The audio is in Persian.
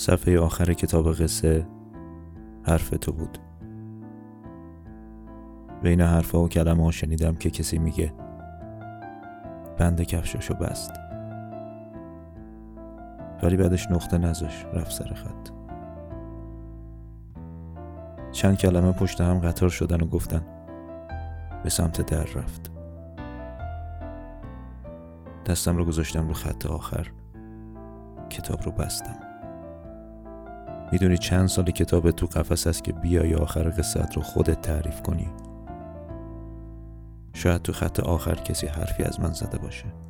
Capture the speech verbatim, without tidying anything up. صفحه آخر کتاب قصه حرف تو بود. بین حرفا و کلمه ها شنیدم که کسی میگه بند کفشاشو بست، ولی بعدش نقطه نذاش، رفت سر خط. چند کلمه پشت هم قطار شدن و گفتن به سمت در رفت. دستم رو گذاشتم رو خط آخر، کتاب رو بستم. میدونی چند سال کتاب تو قفس هست که بیای آخر قصه‌ات رو خودت تعریف کنی. شاید تو خط آخر کسی حرفی از من زده باشه.